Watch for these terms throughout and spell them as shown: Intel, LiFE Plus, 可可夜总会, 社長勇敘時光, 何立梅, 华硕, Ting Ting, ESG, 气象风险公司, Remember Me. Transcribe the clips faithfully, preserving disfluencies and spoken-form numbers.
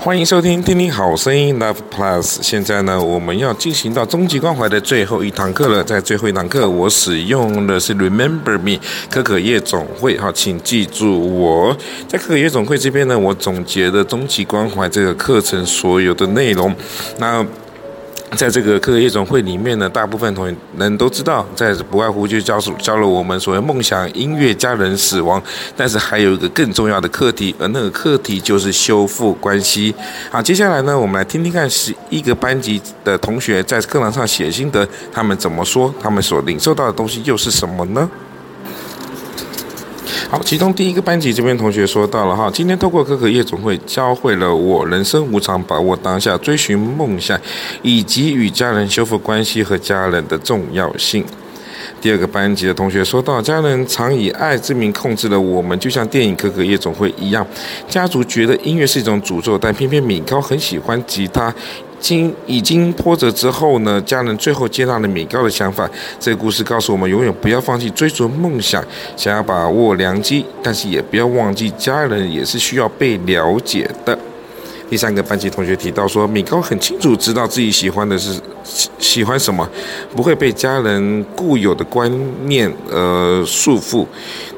欢迎收听听听好声音 LiFE Plus。 现在呢，我们要进行到终极关怀的最后一堂课了。在最后一堂课，我使用的是 Remember Me 可可夜总会，好，请记住我。在可可夜总会这边呢，我总结了终极关怀这个课程所有的内容。那在这个可可夜总会里面呢，大部分同学人都知道，在不外乎就教教了我们所谓梦想、音乐、家人、死亡，但是还有一个更重要的课题，而那个课题就是修复关系。好，接下来呢，我们来听听看十一个班级的同学在课堂上写心得，他们怎么说，他们所领受到的东西又是什么呢？好，其中第一个班级这边同学说到了哈，今天透过可可夜总会教会了我人生无常，把握当下，追寻梦想，以及与家人修复关系和家人的重要性。第二个班级的同学说到，家人常以爱之名控制了我们，就像电影可可夜总会一样，家族觉得音乐是一种诅咒，但偏偏敏高很喜欢吉他。经已经波折之后呢，家人最后接纳了米高的想法。这个故事告诉我们，永远不要放弃追逐梦想，想要把握良机，但是也不要忘记家人也是需要被了解的。第三个班级同学提到说，米高很清楚知道自己喜欢的是喜欢什么，不会被家人固有的观念呃束缚。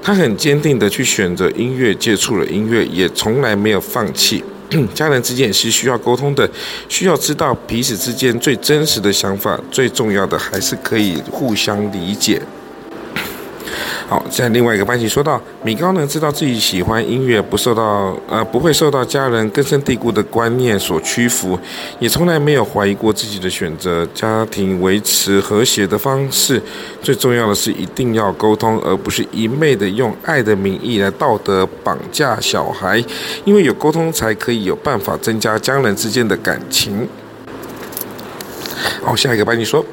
他很坚定的去选择音乐，接触了音乐，也从来没有放弃。家人之间是需要沟通的，需要知道彼此之间最真实的想法，最重要的还是可以互相理解。好，在另外一个班级说到，米高呢知道自己喜欢音乐，不受到呃不会受到家人根深蒂固的观念所屈服，也从来没有怀疑过自己的选择。家庭维持和谐的方式，最重要的是一定要沟通，而不是一昧的用爱的名义来道德绑架小孩，因为有沟通才可以有办法增加家人之间的感情。好，下一个班级说，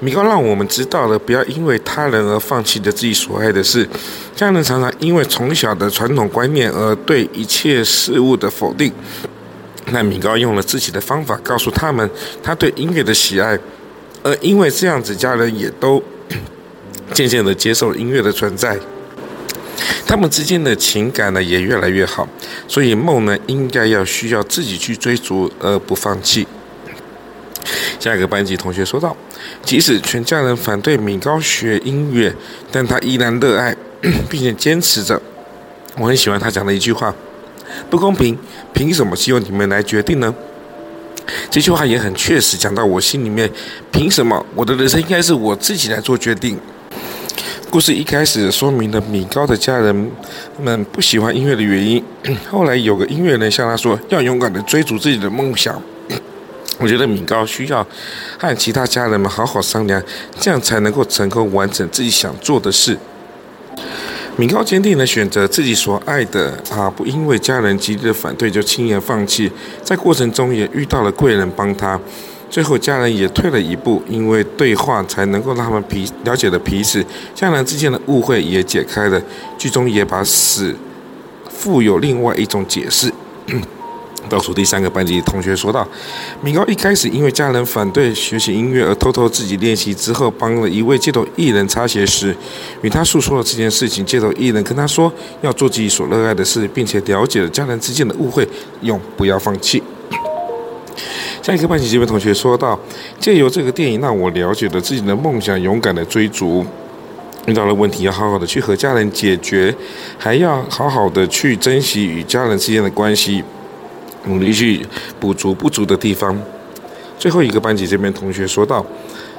米高让我们知道了，不要因为他人而放弃了自己所爱的事。家人常常因为从小的传统观念而对一切事物的否定。那米高用了自己的方法告诉他们他对音乐的喜爱，而因为这样子，家人也都渐渐的接受了音乐的存在。他们之间的情感呢也越来越好，所以梦呢应该要需要自己去追逐而不放弃。下一个班级同学说到，即使全家人反对米高学音乐，但他依然热爱并且坚持着。我很喜欢他讲的一句话，不公平，凭什么是由你们来决定呢？这句话也很确实讲到我心里面，凭什么我的人生应该是我自己来做决定。故事一开始说明了米高的家人们不喜欢音乐的原因，后来有个音乐人向他说，要勇敢地追逐自己的梦想。我觉得米高需要和其他家人们好好商量，这样才能够成功完成自己想做的事。米高坚定的选择自己所爱的啊，不因为家人极力的反对就轻言放弃，在过程中也遇到了贵人帮他，最后家人也退了一步，因为对话才能够让他们彼了解了彼此，家人之间的误会也解开了，剧中也把死富有另外一种解释。倒数第三个班级同学说到，米高一开始因为家人反对学习音乐而偷偷自己练习，之后帮了一位街头艺人擦鞋时，与他诉说了这件事情。街头艺人跟他说要做自己所热爱的事，并且了解了家人之间的误会，永不要放弃。下一个班级这位同学说到，借由这个电影让我了解了自己的梦想，勇敢的追逐，遇到了问题要好好的去和家人解决，还要好好的去珍惜与家人之间的关系，努力去补足不足的地方。最后一个班级这边同学说到，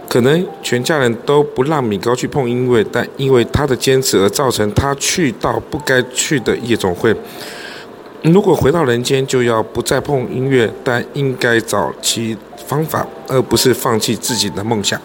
可能全家人都不让米高去碰音乐，但因为他的坚持而造成他去到不该去的夜总会。如果回到人间，就要不再碰音乐，但应该找其方法，而不是放弃自己的梦想。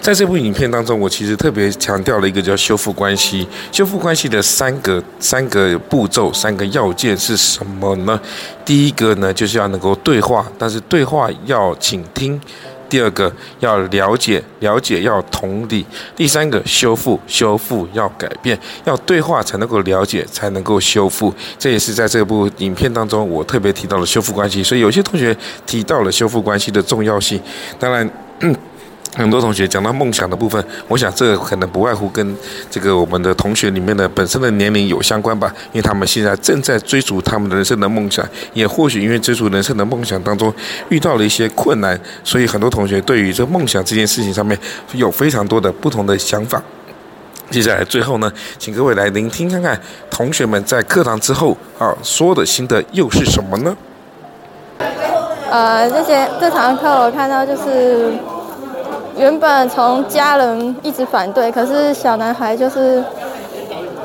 在这部影片当中，我其实特别强调了一个叫修复关系。修复关系的三个三个步骤、三个要件是什么呢？第一个呢，就是要能够对话，但是对话要倾听。第二个要了解，了解要同理；第三个修复，修复要改变，要对话才能够了解，才能够修复。这也是在这部影片当中我特别提到了修复关系，所以有些同学提到了修复关系的重要性。当然，嗯很多同学讲到梦想的部分，我想这可能不外乎跟这个我们的同学里面的本身的年龄有相关吧，因为他们现在正在追逐他们人生的梦想，也或许因为追逐人生的梦想当中遇到了一些困难，所以很多同学对于这梦想这件事情上面有非常多的不同的想法。接下来最后呢，请各位来聆听看看同学们在课堂之后啊说的心得又是什么呢？呃，这节这堂课我看到就是。原本从家人一直反对，可是小男孩就是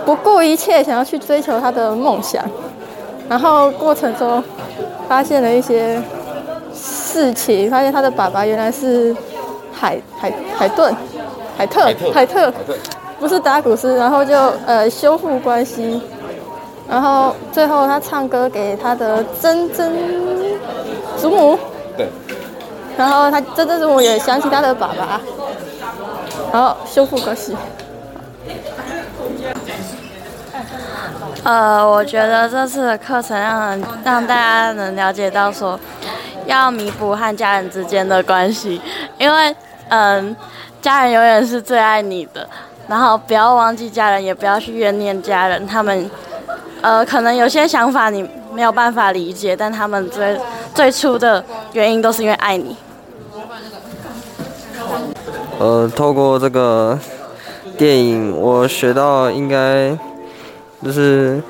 不顾一切想要去追求他的梦想，然后过程中发现了一些事情，发现他的爸爸原来是海海海顿海特海 特, 海特不是达古斯，然后就呃修复关系，然后最后他唱歌给他的曾曾祖母，对。然后他真的是我也想起他的爸爸，然后修复关系。呃，我觉得这次的课程让人让大家能了解到说，要弥补和家人之间的关系，因为嗯、呃，家人永远是最爱你的，然后不要忘记家人，也不要去怨念家人，他们呃可能有些想法你没有办法理解，但他们最最初的原因都是因为爱你。呃，透过这个电影，我学到应该就是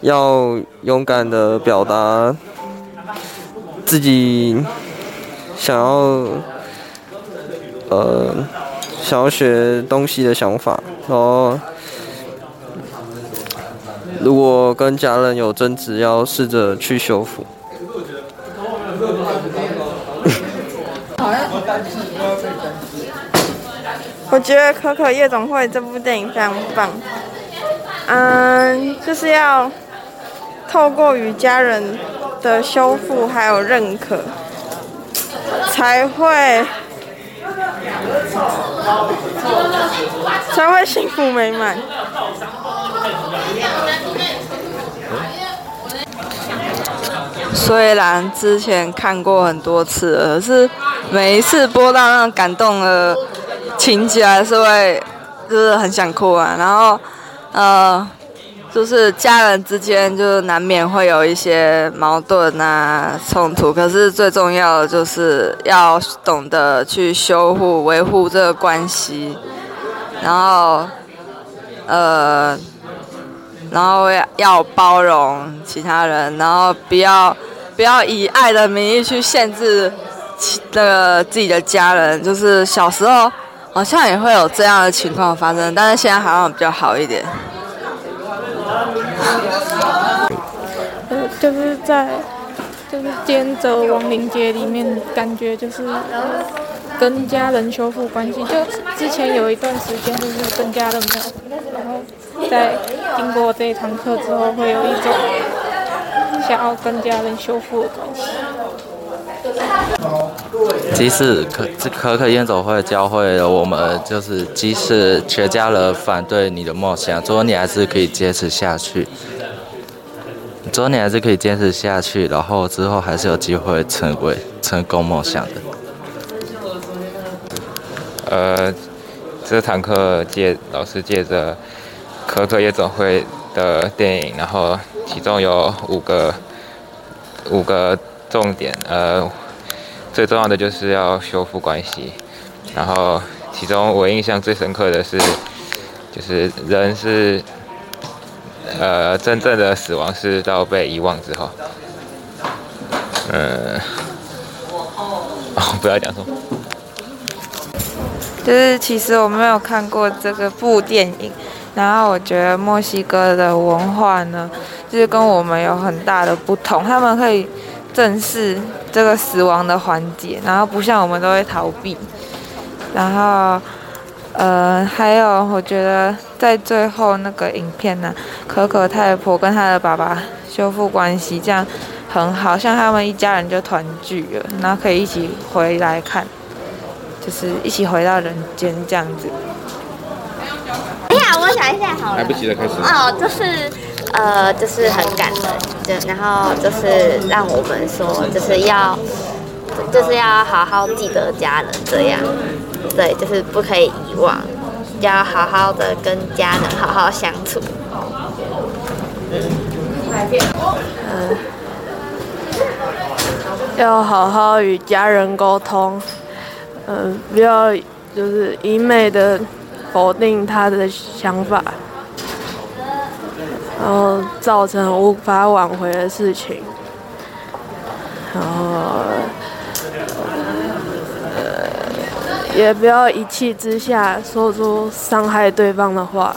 要勇敢的表达自己想要呃想要学东西的想法，然后如果跟家人有争执，要试着去修复。我觉得《可可夜总会》这部电影非常棒，嗯，就是要透过与家人的修复还有认可，才会才会幸福美满。虽然之前看过很多次了，可是每一次播到那种感动的情节还是会就是很想哭啊，然后呃就是家人之间就是难免会有一些矛盾啊冲突，可是最重要的就是要懂得去修护维护这个关系，然后呃然后要包容其他人，然后不要不要以爱的名义去限制那个自己的家人，就是小时候好像也会有这样的情况发生，但是现在好像比较好一点。呃、就是在就是兼着亡灵节里面，感觉就是跟家人修复关系。就之前有一段时间就是跟家人没有，然后在经过这一堂课之后，会有一种想要跟家人修复的关系。即使可可可夜总会教会了我们，就是即使全家人反对你的梦想，最后你还是可以坚持下去，最后你还是可以坚持下去，然后之后还是有机会成为成功梦想的。呃，这堂课借老师借着可可夜总会的电影，然后其中有五个五个重点，呃。最重要的就是要修复关系，然后其中我印象最深刻的是，就是人是，呃，真正的死亡是到被遗忘之后。嗯，哦，不要讲错。就是其实我没有看过这个部电影，然后我觉得墨西哥的文化呢，就是跟我们有很大的不同，他们可以正视这个死亡的环节，然后不像我们都会逃避，然后呃还有我觉得在最后那个影片呢、啊，可可太婆跟她的爸爸修复关系，这样很好，像他们一家人就团聚了，然后可以一起回来看，就是一起回到人间这样子。哎呀，我想一下好了，来不及了，开始哦，就是呃，就是很感人，就然后就是让我们说，就是要就是要好好记得家人，这样对，就是不可以遗忘，要好好的跟家人好好相处。嗯，呃、要好好与家人沟通，嗯、呃，不要就是一昧的否定他的想法，然后造成无法挽回的事情，然后、呃、也不要一气之下说出伤害对方的话。